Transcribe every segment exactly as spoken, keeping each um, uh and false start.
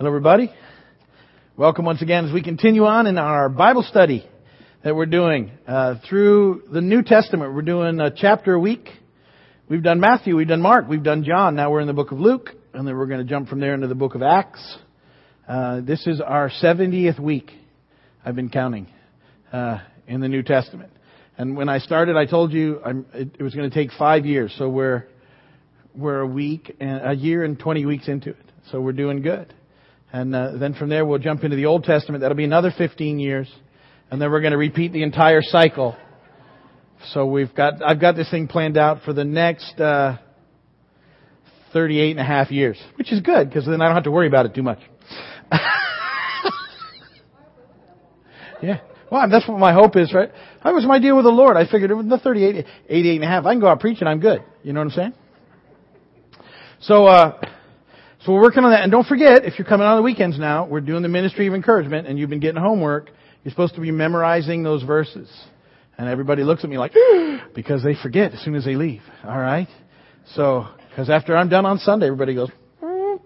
Hello, everybody. Welcome once again as we continue on in our Bible study that we're doing uh, through the New Testament. We're doing a chapter a week. We've done Matthew, we've done Mark, we've done John. Now we're in the book of Luke, and then we're going to jump from there into the book of Acts. Uh, this is our seventieth week, I've been counting, uh, in the New Testament. And when I started, I told you I'm, it, it was going to take five years. So we're we're a week, and a year and twenty weeks into it. So we're doing good. And uh, then from there, we'll jump into the Old Testament. That'll be another fifteen years. And then we're going to repeat the entire cycle. So we've got, I've got this thing planned out for the next uh, thirty-eight and a half years, which is good because then I don't have to worry about it too much. Yeah. Well, that's what my hope is, right? That was my deal with the Lord. I figured with the thirty-eight, eighty-eight and a half, I can go out preaching. I'm good. You know what I'm saying? So, uh, So we're working on that. And don't forget, if you're coming on the weekends now, we're doing the Ministry of Encouragement, and you've been getting homework. You're supposed to be memorizing those verses. And everybody looks at me like, because they forget as soon as they leave. All right? So, because after I'm done on Sunday, everybody goes, mm.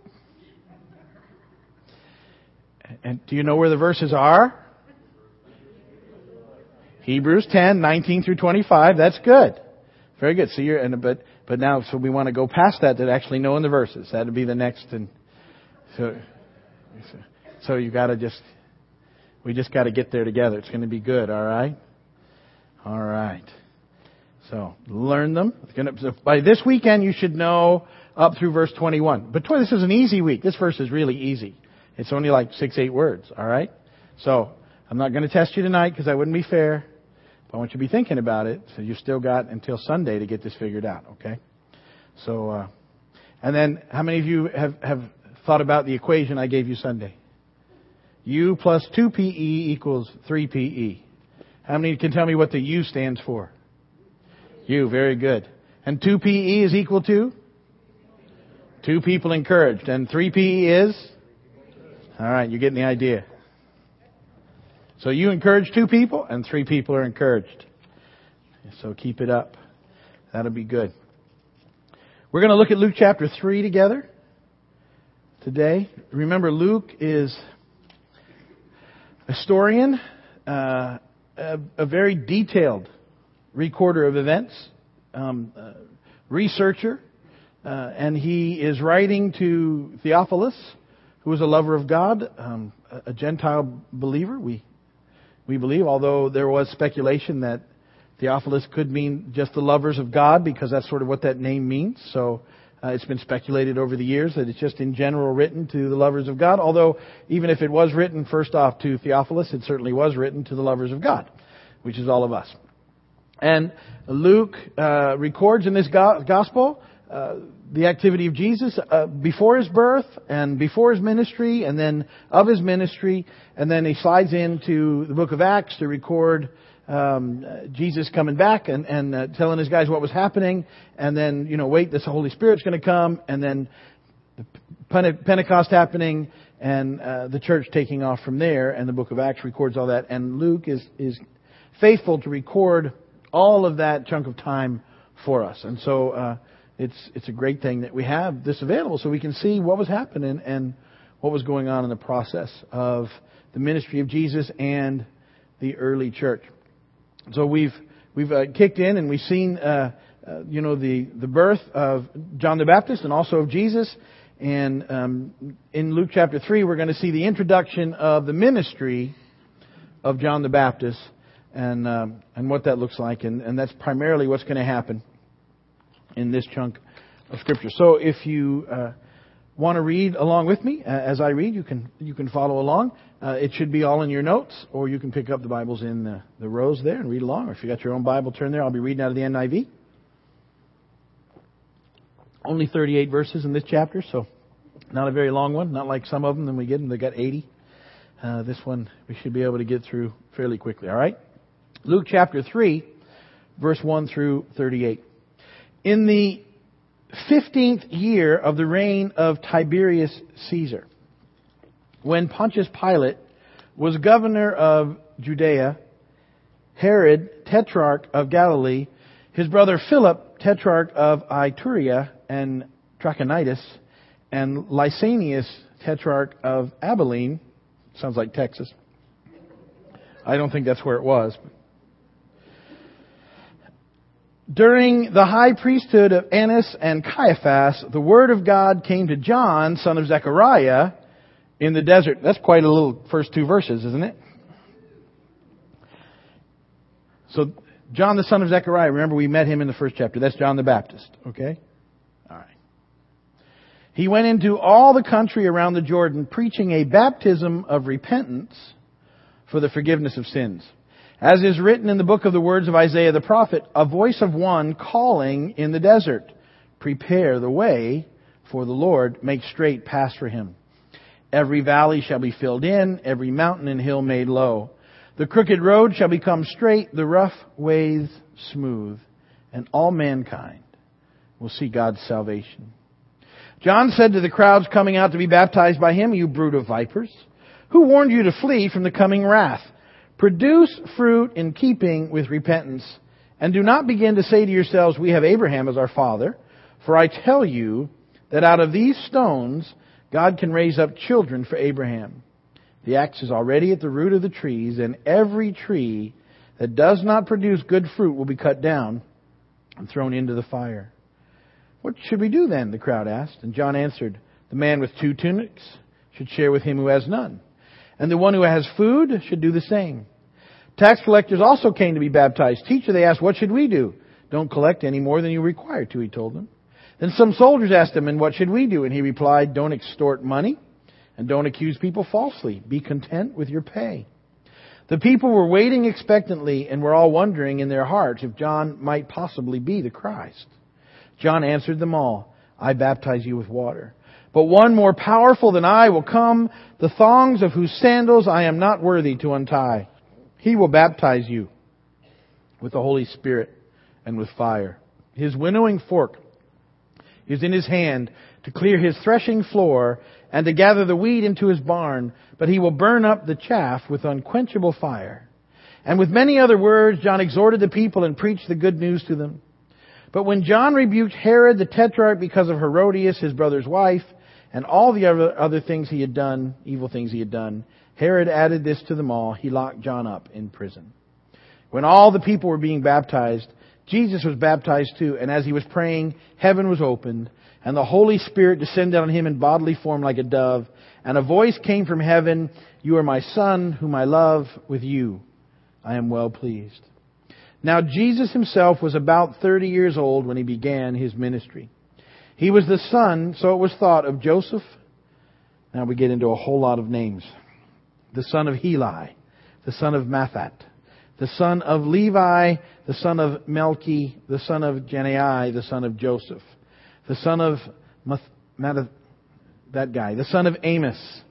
And do you know where the verses are? Hebrews ten, nineteen through twenty-five. That's good. Very good. So you're, and but but now, so we want to go past that to actually knowing the verses. That'll be the next, and so so you got to just, we just got to get there together. It's going to be good. All right, all right. So learn them. It's going to, so by this weekend, you should know up through verse twenty-one. But this is an easy week. This verse is really easy. It's only like six, eight words. All right. So I'm not going to test you tonight because that wouldn't be fair. I want you to be thinking about it, so you've still got until Sunday to get this figured out, okay? So, uh, and then how many of you have, have thought about the equation I gave you Sunday? U plus two P E equals three P E. How many can tell me what the U stands for? U, very good. And two P E is equal to? Two people encouraged. And three P E is? All right, you're getting the idea. So you encourage two people, and three people are encouraged. So keep it up. That'll be good. We're going to look at Luke chapter three together today. Remember, Luke is a historian, uh, a, a very detailed recorder of events, um, uh, researcher, uh, and he is writing to Theophilus, who was a lover of God, um, a, a Gentile believer. We... We believe, although there was speculation that Theophilus could mean just the lovers of God, because that's sort of what that name means. So uh, it's been speculated over the years that it's just in general written to the lovers of God. Although, even if it was written, first off, to Theophilus, it certainly was written to the lovers of God, which is all of us. And Luke uh, records in this go- gospel uh, the activity of Jesus uh, before his birth and before his ministry, and then of his ministry, and then he slides into the book of Acts to record um, Jesus coming back and, and uh, telling his guys what was happening, and then, you know, wait, this Holy Spirit's going to come, and then the Pente- Pentecost happening, and uh, the church taking off from there, and the book of Acts records all that, and Luke is, is faithful to record all of that chunk of time for us. And so... Uh, It's it's a great thing that we have this available so we can see what was happening and what was going on in the process of the ministry of Jesus and the early church. So we've we've uh, kicked in and we've seen uh, uh, you know the the birth of John the Baptist and also of Jesus. And um, in Luke chapter three, we're going to see the introduction of the ministry of John the Baptist and um, and what that looks like, and, and that's primarily what's going to happen in this chunk of Scripture. So if you uh, want to read along with me, uh, as I read, you can you can follow along. Uh, it should be all in your notes, or you can pick up the Bibles in the, the rows there and read along. Or if you got your own Bible, turn there. I'll be reading out of the N I V. Only thirty-eight verses in this chapter, so not a very long one. Not like some of them, then we get them. They got eighty. Uh, this one we should be able to get through fairly quickly, all right? Luke chapter three, verse one through thirty-eight. In the fifteenth year of the reign of Tiberius Caesar, when Pontius Pilate was governor of Judea, Herod, tetrarch of Galilee, his brother Philip, tetrarch of Iturea and Trachonitis, and Lysanias, tetrarch of Abilene, sounds like Texas. I don't think that's where it was. During the high priesthood of Annas and Caiaphas, the word of God came to John, son of Zechariah, in the desert. That's quite a little first two verses, isn't it? So, John, the son of Zechariah, remember we met him in the first chapter. That's John the Baptist, okay? All right. He went into all the country around the Jordan, preaching a baptism of repentance for the forgiveness of sins. As is written in the book of the words of Isaiah the prophet, a voice of one calling in the desert, prepare the way for the Lord, make straight paths for him. Every valley shall be filled in, every mountain and hill made low. The crooked road shall become straight, the rough ways smooth, and all mankind will see God's salvation. John said to the crowds coming out to be baptized by him, you brood of vipers, who warned you to flee from the coming wrath? Produce fruit in keeping with repentance, and do not begin to say to yourselves, we have Abraham as our father. For I tell you that out of these stones, God can raise up children for Abraham. The axe is already at the root of the trees, and every tree that does not produce good fruit will be cut down and thrown into the fire. What should we do then? The crowd asked. And John answered, the man with two tunics should share with him who has none, and the one who has food should do the same. Tax collectors also came to be baptized. Teacher, they asked, what should we do? Don't collect any more than you require to, he told them. Then some soldiers asked him, and what should we do? And he replied, don't extort money, and don't accuse people falsely. Be content with your pay. The people were waiting expectantly, and were all wondering in their hearts if John might possibly be the Christ. John answered them all, I baptize you with water, but one more powerful than I will come, the thongs of whose sandals I am not worthy to untie. He will baptize you with the Holy Spirit and with fire. His winnowing fork is in his hand to clear his threshing floor and to gather the wheat into his barn, but he will burn up the chaff with unquenchable fire. And with many other words, John exhorted the people and preached the good news to them. But when John rebuked Herod the Tetrarch because of Herodias, his brother's wife, and all the other, other things he had done, evil things he had done, Herod added this to them all. He locked John up in prison. When all the people were being baptized, Jesus was baptized too, and as he was praying, heaven was opened, and the Holy Spirit descended on him in bodily form like a dove, and a voice came from heaven, you are my Son, whom I love, with you I am well pleased. Now Jesus himself was about thirty years old when he began his ministry. He was the son, so it was thought, of Joseph. Now we get into a whole lot of names. The son of Heli, the son of Mathat, the son of Levi, the son of Melchi, the son of Genai, the son of Joseph, the son of Math- Mathat, that guy, the son of Amos,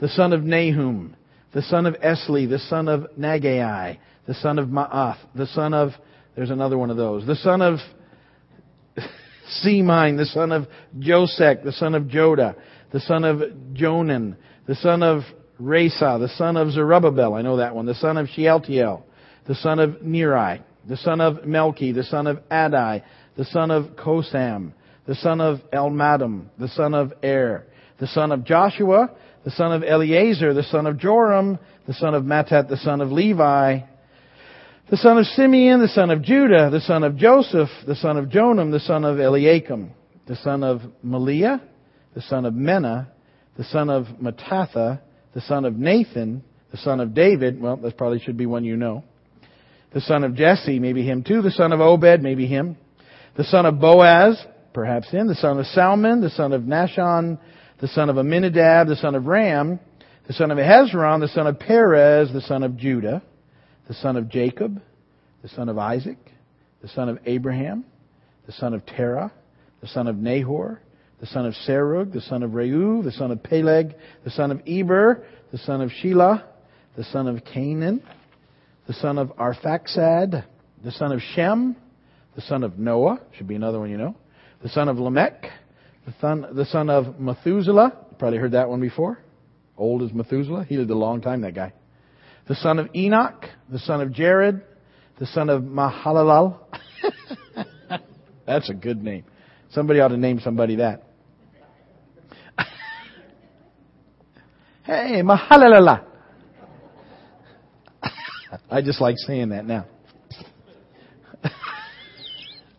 the son of Nahum, the son of Esli, the son of Nagai, the son of Maath, the son of, there's another one of those, the son of Semein, the son of Josech, the son of Joda, the son of Jonan, the son of Resa, the son of Zerubbabel, I know that one, the son of Shealtiel, the son of Neri, the son of Melchi, the son of Adai, the son of Kosam, the son of Elmadam, the son of Er, the son of Joshua, the son of Eleazar, the son of Joram, the son of Mathat, the son of Levi, the son of Simeon, the son of Judah, the son of Joseph, the son of Jonan, the son of Eliakim, the son of Maliah, the son of Mena, the son of Mattatha, the son of Nathan, the son of David, well, that probably should be one you know, the son of Jesse, maybe him too, the son of Obed, maybe him, the son of Boaz, perhaps him, the son of Salmon, the son of Nashon, the son of Aminadab, the son of Ram, the son of Hezron, the son of Perez, the son of Judah, the son of Jacob, the son of Isaac, the son of Abraham, the son of Terah, the son of Nahor, the son of Serug, the son of Reu, the son of Peleg, the son of Eber, the son of Shelah, the son of Canaan, the son of Arphaxad, the son of Shem, the son of Noah, should be another one you know, the son of Lamech, the son, the son of Methuselah, probably heard that one before, old as Methuselah, he lived a long time, that guy. The son of Enoch, the son of Jared, the son of Mahalalel. That's a good name. Somebody ought to name somebody that. Hey, mahalalala. I just like saying that now.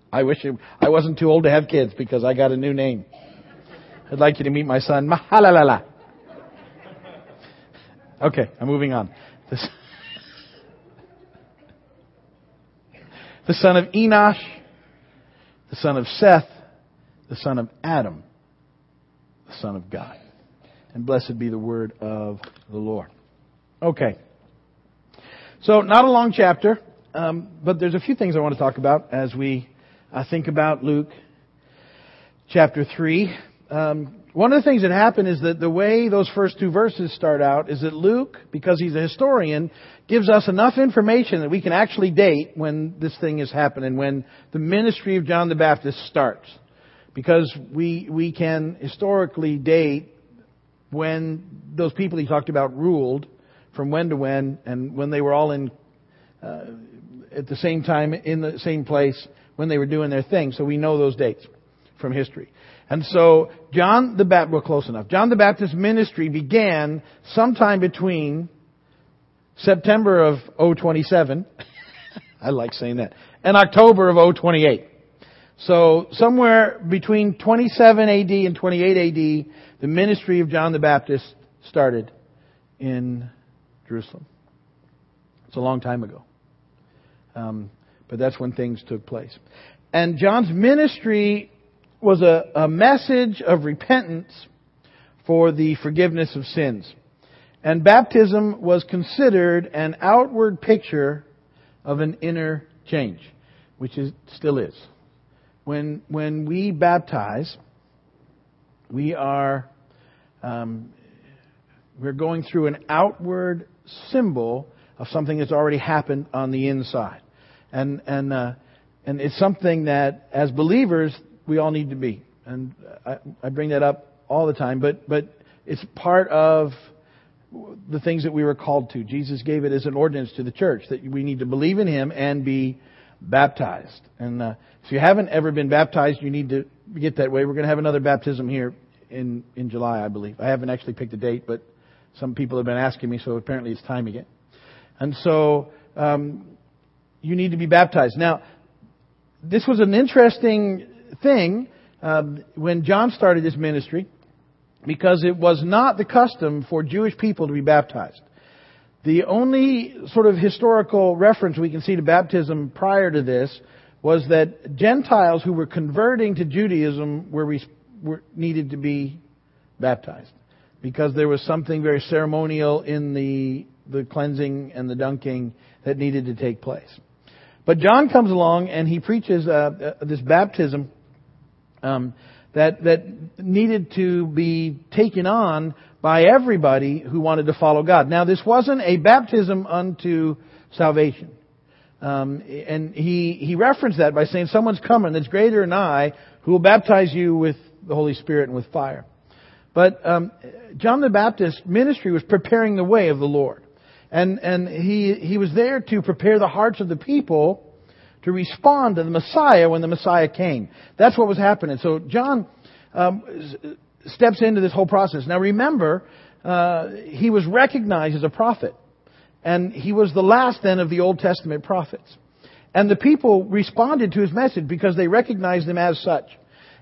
I wish it, I wasn't too old to have kids because I got a new name. I'd like you to meet my son, Mahalalala. Okay, I'm moving on. This, the son of Enosh, the son of Seth, the son of Adam, the son of God. And blessed be the word of the Lord. Okay. So, not a long chapter, um, but there's a few things I want to talk about as we uh, think about Luke chapter three. Um, one of the things that happened is that the way those first two verses start out is that Luke, because he's a historian, gives us enough information that we can actually date when this thing is happening, when the ministry of John the Baptist starts. Because we we can historically date when those people he talked about ruled, from when to when, and when they were all in uh, at the same time, in the same place, when they were doing their thing. So we know those dates from history. And so John the Baptist, well, close enough. John the Baptist's ministry began sometime between September of oh twenty-seven, I like saying that, and October of oh twenty-eight. So somewhere between twenty-seven A D and twenty-eight A D, the ministry of John the Baptist started in Jerusalem. It's a long time ago. Um, but that's when things took place. And John's ministry was a, a message of repentance for the forgiveness of sins. And baptism was considered an outward picture of an inner change, which is still is. When when we baptize, we are um, we're going through an outward symbol of something that's already happened on the inside, and and uh, and it's something that as believers we all need to be. And I, I bring that up all the time, but but it's part of the things that we were called to. Jesus gave it as an ordinance to the church that we need to believe in Him and be baptized. And uh, if you haven't ever been baptized, you need to get that way. We're going to have another baptism here in in July, I believe. I haven't actually picked a date, but some people have been asking me, so apparently it's time again. And so um, you need to be baptized. Now, this was an interesting thing um, when John started this ministry, because it was not the custom for Jewish people to be baptized. The only sort of historical reference we can see to baptism prior to this was that Gentiles who were converting to Judaism were, were needed to be baptized, because there was something very ceremonial in the the cleansing and the dunking that needed to take place. But John comes along and he preaches uh, this baptism um, that that needed to be taken on by everybody who wanted to follow God. Now, this wasn't a baptism unto salvation. Um, and he, he referenced that by saying, someone's coming that's greater than I, who will baptize you with the Holy Spirit and with fire. But um, John the Baptist's ministry was preparing the way of the Lord. And and he he was there to prepare the hearts of the people to respond to the Messiah when the Messiah came. That's what was happening. So John um, steps into this whole process. Now remember, uh, he was recognized as a prophet. And he was the last then of the Old Testament prophets. And the people responded to his message because they recognized him as such.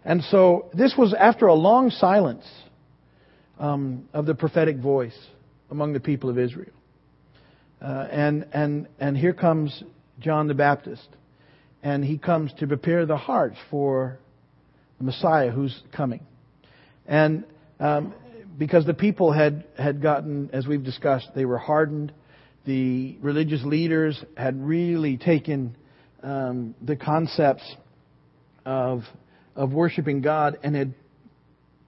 And so this was after a long silence um, of the prophetic voice among the people of Israel. Uh, and and and here comes John the Baptist. And he comes to prepare the hearts for the Messiah who's coming. And um, because the people had, had gotten, as we've discussed, they were hardened. The religious leaders had really taken um, the concepts of of worshiping God and had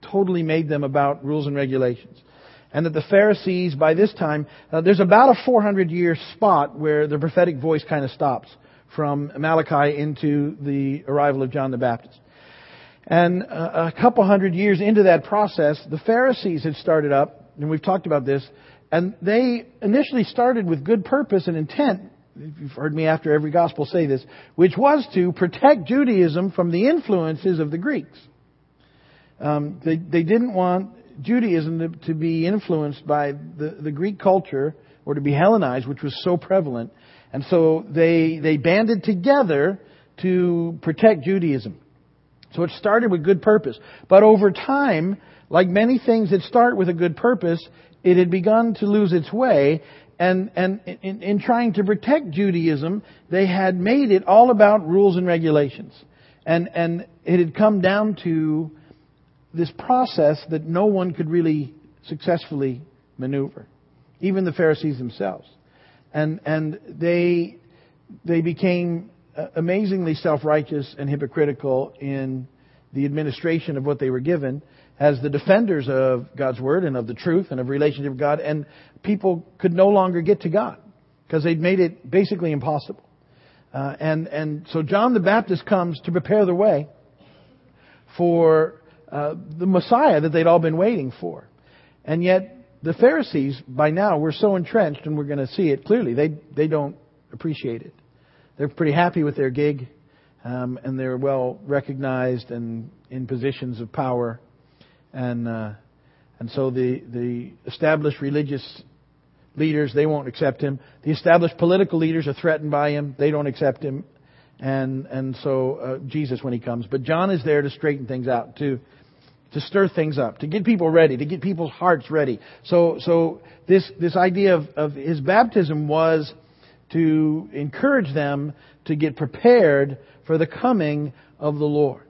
totally made them about rules and regulations. And that the Pharisees, by this time, uh, there's about a four hundred year spot where the prophetic voice kind of stops from Malachi into the arrival of John the Baptist. And uh, a couple hundred years into that process, the Pharisees had started up, and we've talked about this. And they initially started with good purpose and intent, you've heard me after every gospel say this, which was to protect Judaism from the influences of the Greeks. Um, they, they didn't want Judaism to be influenced by the, the Greek culture, or to be Hellenized, which was so prevalent. And so they they banded together to protect Judaism. So it started with good purpose. But over time, like many things that start with a good purpose, it had begun to lose its way. And, and in, in trying to protect Judaism, they had made it all about rules and regulations. And, and it had come down to this process that no one could really successfully maneuver, even the Pharisees themselves. And, and they, they became amazingly self-righteous and hypocritical in the administration of what they were given as the defenders of God's Word and of the truth and of relationship with God. And people could no longer get to God because they'd made it basically impossible. Uh, and, and so John the Baptist comes to prepare the way for uh, the Messiah that they'd all been waiting for. And yet the Pharisees by now were so entrenched, and we're going to see it clearly, they, they don't appreciate it. They're pretty happy with their gig, um, and they're well recognized and in positions of power. And uh, and so the, the established religious leaders, they won't accept him. The established political leaders are threatened by him. They don't accept him. And and so uh, Jesus when he comes. But John is there to straighten things out, to to stir things up, to get people ready, to get people's hearts ready. So so this, this idea of, of his baptism was to encourage them to get prepared for the coming of the Lord.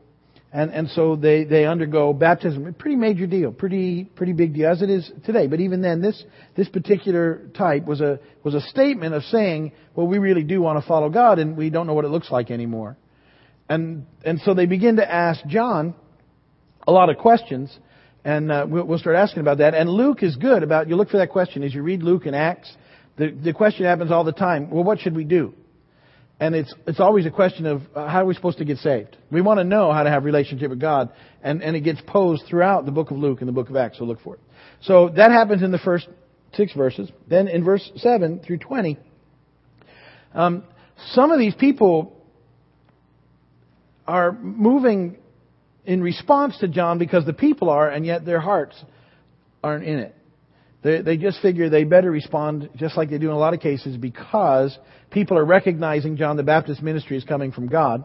And and so they, they undergo baptism. A pretty major deal, pretty pretty big deal, as it is today. But even then, this this particular type was a was a statement of saying, well, we really do want to follow God, and we don't know what it looks like anymore. And and so they begin to ask John a lot of questions, and uh, we'll, we'll start asking about that. And Luke is good about, you look for that question as you read Luke and Acts. The, the question happens all the time. Well, what should we do? And it's it's always a question of uh, how are we supposed to get saved? We want to know how to have relationship with God. And, and it gets posed throughout the book of Luke and the book of Acts. So look for it. So that happens in the first six verses. Then in verse seven through twenty, um, some of these people are moving in response to John because the people are, and yet their hearts aren't in it. They, they just figure they better respond just like they do in a lot of cases because people are recognizing John the Baptist's ministry is coming from God,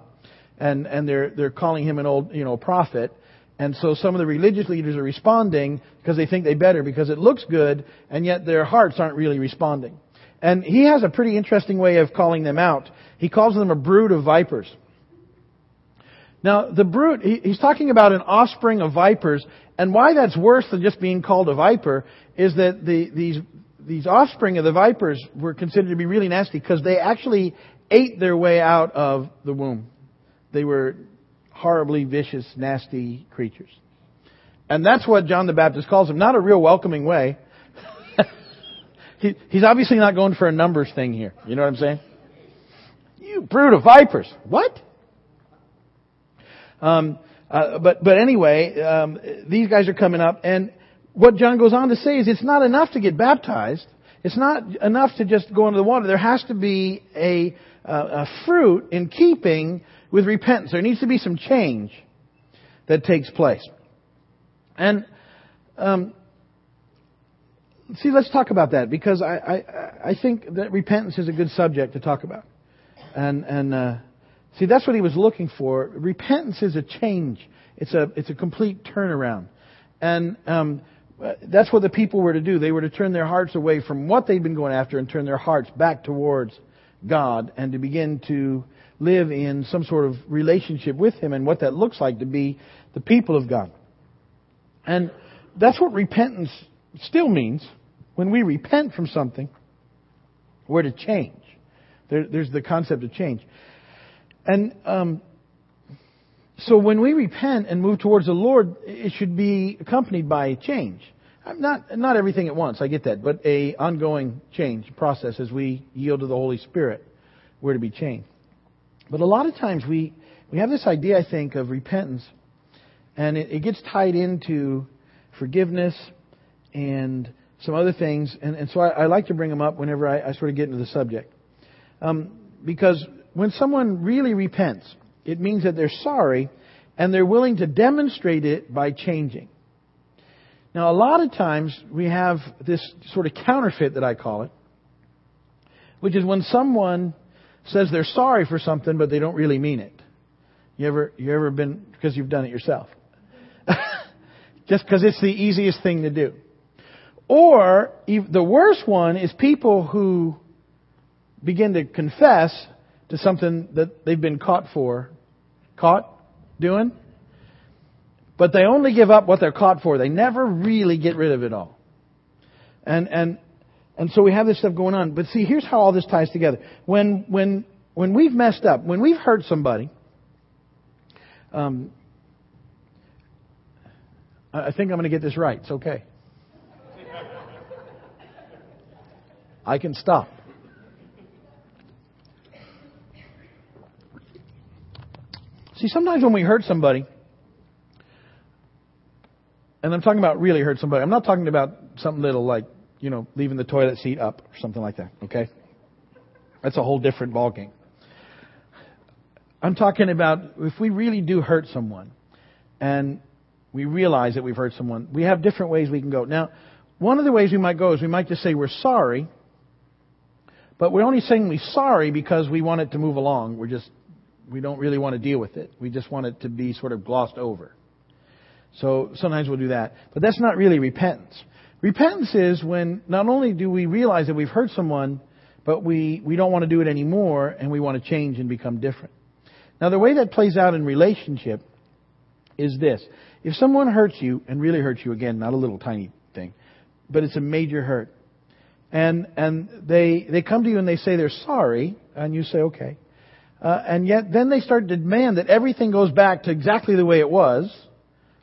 and, and they're they're calling him an old you know prophet, and so some of the religious leaders are responding because they think they better because it looks good, and yet their hearts aren't really responding. And he has a pretty interesting way of calling them out. He calls them a brood of vipers. Now, the brood, he's talking about an offspring of vipers, and why that's worse than just being called a viper is that the, these, these offspring of the vipers were considered to be really nasty because they actually ate their way out of the womb. They were horribly vicious, nasty creatures. And that's what John the Baptist calls them, not a real welcoming way. he, he's obviously not going for a numbers thing here. You know what I'm saying? You brood of vipers. What? Um, uh, but but anyway, um, these guys are coming up, and what John goes on to say is it's not enough to get baptized. It's not enough to just go into the water. There has to be a, uh, a fruit in keeping with repentance. There needs to be some change that takes place. And um, see, let's talk about that because I, I I think that repentance is a good subject to talk about, and and. Uh, See, that's what he was looking for. Repentance is a change. It's a it's a complete turnaround. And um, that's what the people were to do. They were to turn their hearts away from what they'd been going after and turn their hearts back towards God and to begin to live in some sort of relationship with Him and what that looks like to be the people of God. And that's what repentance still means. When we repent from something, we're to change. There, there's the concept of change. And um, so when we repent and move towards the Lord, it should be accompanied by change. Not not everything at once, I get that, but a ongoing change process as we yield to the Holy Spirit, we're to be changed. But a lot of times we, we have this idea, I think, of repentance, and it, it gets tied into forgiveness and some other things, and, and so I, I like to bring them up whenever I, I sort of get into the subject. Um, because... When someone really repents, it means that they're sorry and they're willing to demonstrate it by changing. Now, a lot of times we have this sort of counterfeit that I call it, which is when someone says they're sorry for something, but they don't really mean it. You ever, you ever been, because you've done it yourself. Just because it's the easiest thing to do. Or the worst one is people who begin to confess to something that they've been caught for, caught doing, but they only give up what they're caught for. They never really get rid of it all. And, and, and so we have this stuff going on. But see, here's how all this ties together. When, when, when we've messed up, when we've hurt somebody, um, I think I'm going to get this right. It's okay. I can stop. See, sometimes when we hurt somebody, and I'm talking about really hurt somebody, I'm not talking about something little like, you know, leaving the toilet seat up or something like that, okay? That's a whole different ballgame. I'm talking about if we really do hurt someone and we realize that we've hurt someone, we have different ways we can go. Now, one of the ways we might go is we might just say we're sorry, but we're only saying we're sorry because we want it to move along. We're just, we don't really want to deal with it. We just want it to be sort of glossed over. So sometimes we'll do that. But that's not really repentance. Repentance is when not only do we realize that we've hurt someone, but we, we don't want to do it anymore and we want to change and become different. Now, the way that plays out in relationship is this. If someone hurts you and really hurts you, again, not a little tiny thing, but it's a major hurt. And and they they come to you and they say they're sorry, and you say, okay. Uh, and yet then they start to demand that everything goes back to exactly the way it was,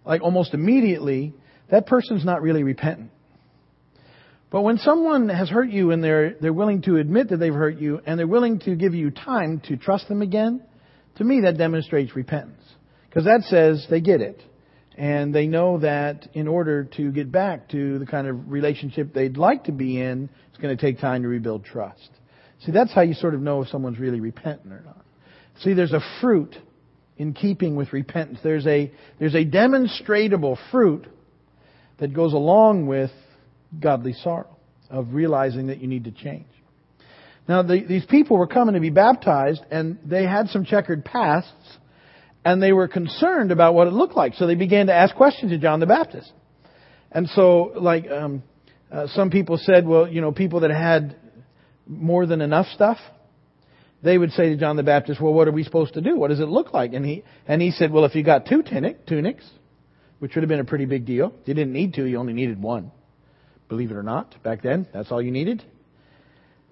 like almost immediately. That person's not really repentant. But when someone has hurt you and they're they're willing to admit that they've hurt you and they're willing to give you time to trust them again, to me that demonstrates repentance. Because that says they get it. And they know that in order to get back to the kind of relationship they'd like to be in, it's going to take time to rebuild trust. See, that's how you sort of know if someone's really repentant or not. See, there's a fruit in keeping with repentance. There's a there's a demonstrable fruit that goes along with godly sorrow of realizing that you need to change. Now, the, these people were coming to be baptized, and they had some checkered pasts. And they were concerned about what it looked like. So they began to ask questions to John the Baptist. And so, like, um, uh, some people said, well, you know, people that had more than enough stuff, they would say to John the Baptist, well, what are we supposed to do? What does it look like? And he and he said, well, if you got two tunic, tunics, which would have been a pretty big deal. You didn't need two. You only needed one. Believe it or not, back then, that's all you needed.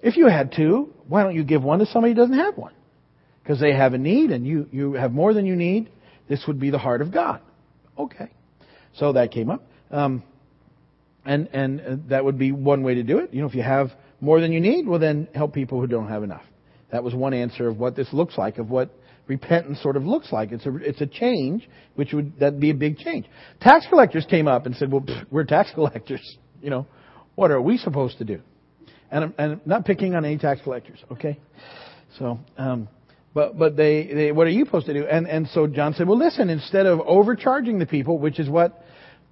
If you had two, why don't you give one to somebody who doesn't have one? Because they have a need, and you, you have more than you need. This would be the heart of God. Okay. So that came up. Um, and and that would be one way to do it. You know, if you have more than you need, well, then help people who don't have enough. That was one answer of what this looks like, of what repentance sort of looks like. It's a, it's a change, which would that'd be a big change. Tax collectors came up and said, well, pff, we're tax collectors. You know, what are we supposed to do? And I'm, and I'm not picking on any tax collectors, okay? So... um But but they, they what are you supposed to do? And and so John said, well, listen, instead of overcharging the people, which is what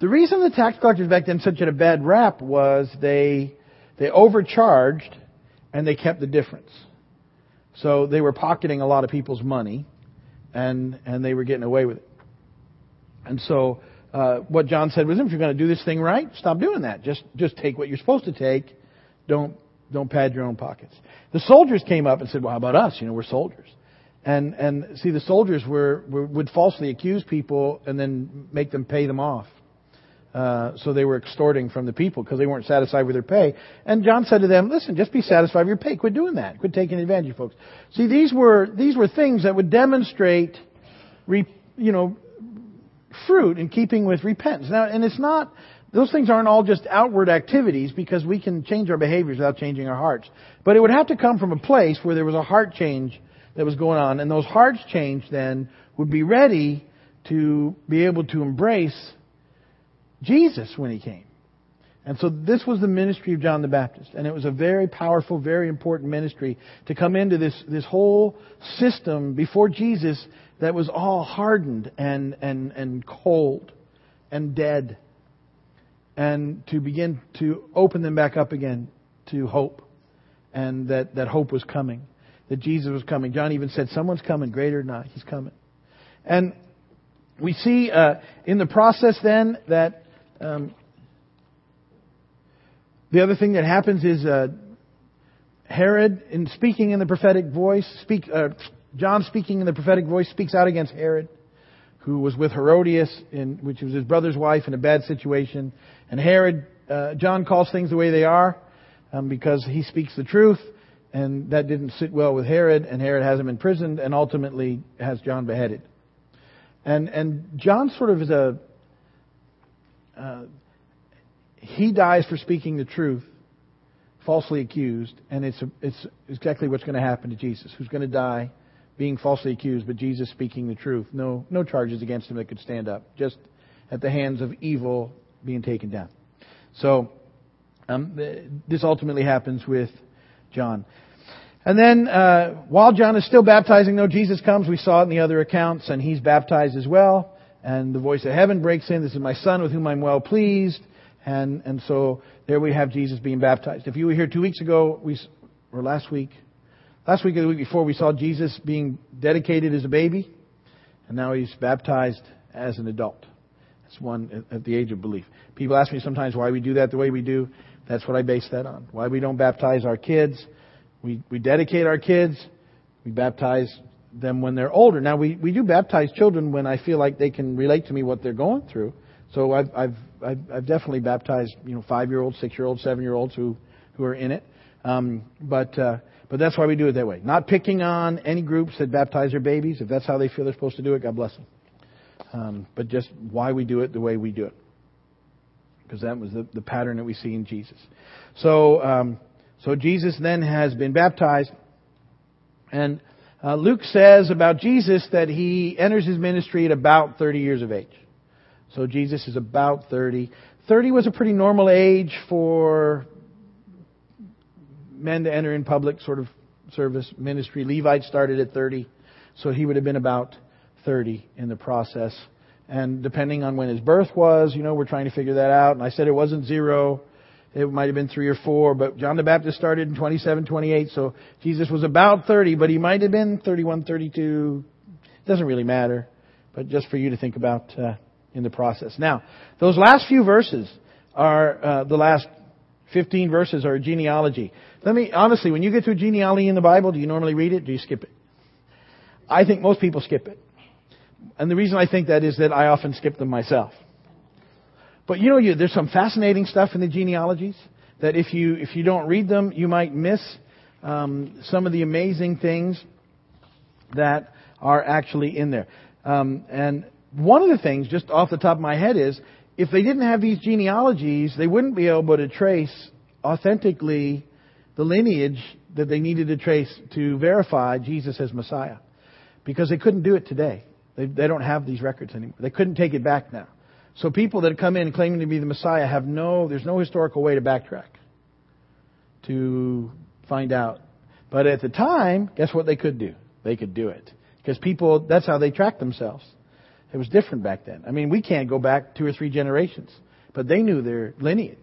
the reason the tax collectors back then such a bad rap was they they overcharged and they kept the difference. So they were pocketing a lot of people's money and and they were getting away with it. And so uh, what John said was, if you're going to do this thing right, stop doing that. Just just take what you're supposed to take. Don't don't pad your own pockets. The soldiers came up and said, well, how about us? You know, we're soldiers. And and see, the soldiers were, were would falsely accuse people and then make them pay them off. Uh, so they were extorting from the people because they weren't satisfied with their pay. And John said to them, listen, just be satisfied with your pay. Quit doing that. Quit taking advantage of folks. See, these were these were things that would demonstrate, re, you know, fruit in keeping with repentance. Now, and it's not, those things aren't all just outward activities because we can change our behaviors without changing our hearts. But it would have to come from a place where there was a heart change that was going on, and those hearts change then would be ready to be able to embrace Jesus when he came. And so this was the ministry of John the Baptist, and it was a very powerful, very important ministry to come into this this whole system before Jesus that was all hardened and and and cold and dead. and to begin to open them back up again to hope. And that, that hope was coming, that Jesus was coming. John even said, someone's coming, greater than I, he's coming. And we see uh, in the process then that um, the other thing that happens is uh, Herod, in speaking in the prophetic voice, speak, uh, John speaking in the prophetic voice, speaks out against Herod, who was with Herodias, in, which was his brother's wife, in a bad situation. And Herod, uh, John calls things the way they are, um, because he speaks the truth, and that didn't sit well with Herod, and Herod has him imprisoned, and ultimately has John beheaded. And and John sort of is a, uh, he dies for speaking the truth, falsely accused, and it's a, it's exactly what's going to happen to Jesus, who's going to die being falsely accused, but Jesus speaking the truth. No, no charges against him that could stand up, just at the hands of evil being taken down. So um, th- this ultimately happens with John. And then uh, while John is still baptizing, though, Jesus comes. We saw it in the other accounts, and he's baptized as well. And the voice of heaven breaks in. This is my son with whom I'm well pleased. And and so there we have Jesus being baptized. If you were here two weeks ago, we or last week, Last week or the week before, we saw Jesus being dedicated as a baby, and now he's baptized as an adult. That's one at the age of belief. People ask me sometimes why we do that the way we do. That's what I base that on. Why we don't baptize our kids. We we dedicate our kids. We baptize them when they're older. Now, we, we do baptize children when I feel like they can relate to me what they're going through. So I've I've I've, I've definitely baptized, you know, five-year-olds, six-year-olds, seven-year-olds who, who are in it. Um, but... Uh, But that's why we do it that way. Not picking on any groups that baptize their babies. If that's how they feel they're supposed to do it, God bless them. Um, but just why we do it the way we do it. Because that was the, the pattern that we see in Jesus. So um, so Jesus then has been baptized. And uh, Luke says about Jesus that he enters his ministry at about thirty years of age. So Jesus is about thirty. thirty was a pretty normal age for men to enter in public sort of service ministry. Levi started at thirty, so he would have been about thirty in the process. And depending on when his birth was, you know, we're trying to figure that out. And I said it wasn't zero. It might have been three or four, but John the Baptist started in twenty-seven, twenty-eight, so Jesus was about thirty, but he might have been thirty-one, thirty-two. It doesn't really matter, but just for you to think about uh, in the process. Now, those last few verses are uh, the last fifteen verses are a genealogy. Let me, honestly, when you get to a genealogy in the Bible, do you normally read it? Or do you skip it? I think most people skip it. And the reason I think that is that I often skip them myself. But you know, you, there's some fascinating stuff in the genealogies that if you, if you don't read them, you might miss um, some of the amazing things that are actually in there. Um, and one of the things, just off the top of my head, is if they didn't have these genealogies, they wouldn't be able to trace authentically the lineage that they needed to trace to verify Jesus as Messiah. Because they couldn't do it today. They, they don't have these records anymore. They couldn't take it back now. So people that come in claiming to be the Messiah have no, there's no historical way to backtrack to find out. But at the time, guess what they could do? They could do it. Because people, that's how they tracked themselves. It was different back then. I mean, we can't go back two or three generations. But they knew their lineage.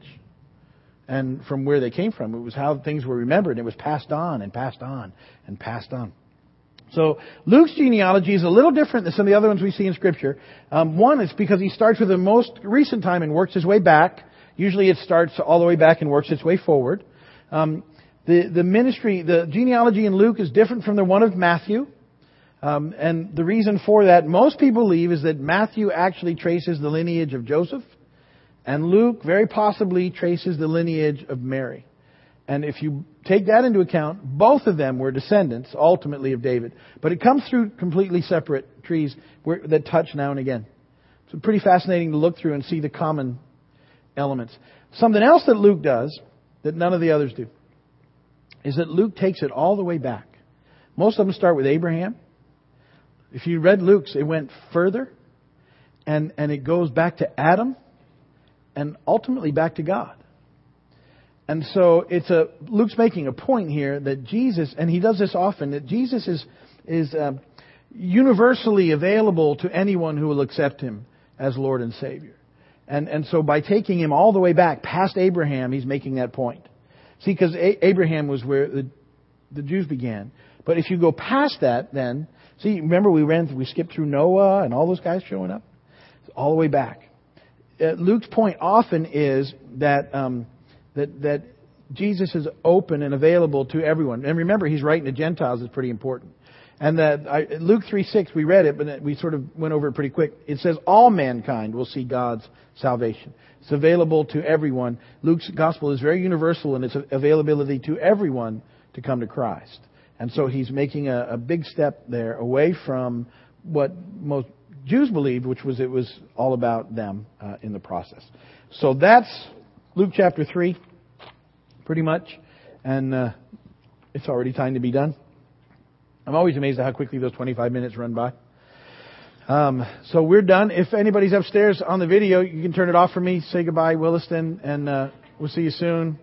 And from where they came from, it was how things were remembered. It was passed on and passed on and passed on. So Luke's genealogy is a little different than some of the other ones we see in Scripture. Um, one is because he starts with the most recent time and works his way back. Usually it starts all the way back and works its way forward. Um, the, the ministry, the genealogy in Luke is different from the one of Matthew. Um, and the reason for that, most people believe, is that Matthew actually traces the lineage of Joseph, and Luke very possibly traces the lineage of Mary. And if you take that into account, both of them were descendants, ultimately, of David. But it comes through completely separate trees that touch now and again. So pretty fascinating to look through and see the common elements. Something else that Luke does that none of the others do is that Luke takes it all the way back. Most of them start with Abraham. If you read Luke's, it went further, and, and it goes back to Adam, and ultimately back to God. And so it's a Luke's making a point here that Jesus, and he does this often, that Jesus is is um, universally available to anyone who will accept him as Lord and Savior. And and so by taking him all the way back past Abraham, he's making that point. See, because A- Abraham was where the, the Jews began. But if you go past that, then see, remember we ran, we skipped through Noah and all those guys showing up, all the way back. Uh, Luke's point often is that um, that that Jesus is open and available to everyone. And remember, he's writing to Gentiles, is pretty important. And that I, Luke three six, we read it, but we sort of went over it pretty quick. It says, all mankind will see God's salvation. It's available to everyone. Luke's gospel is very universal in its availability to everyone to come to Christ. And so he's making a, a big step there away from what most Jews believed, which was it was all about them uh, in the process. So that's Luke chapter three, pretty much. And uh, it's already time to be done. I'm always amazed at how quickly those twenty-five minutes run by. Um, so we're done. If anybody's upstairs on the video, you can turn it off for me. Say goodbye, Williston, and uh, we'll see you soon.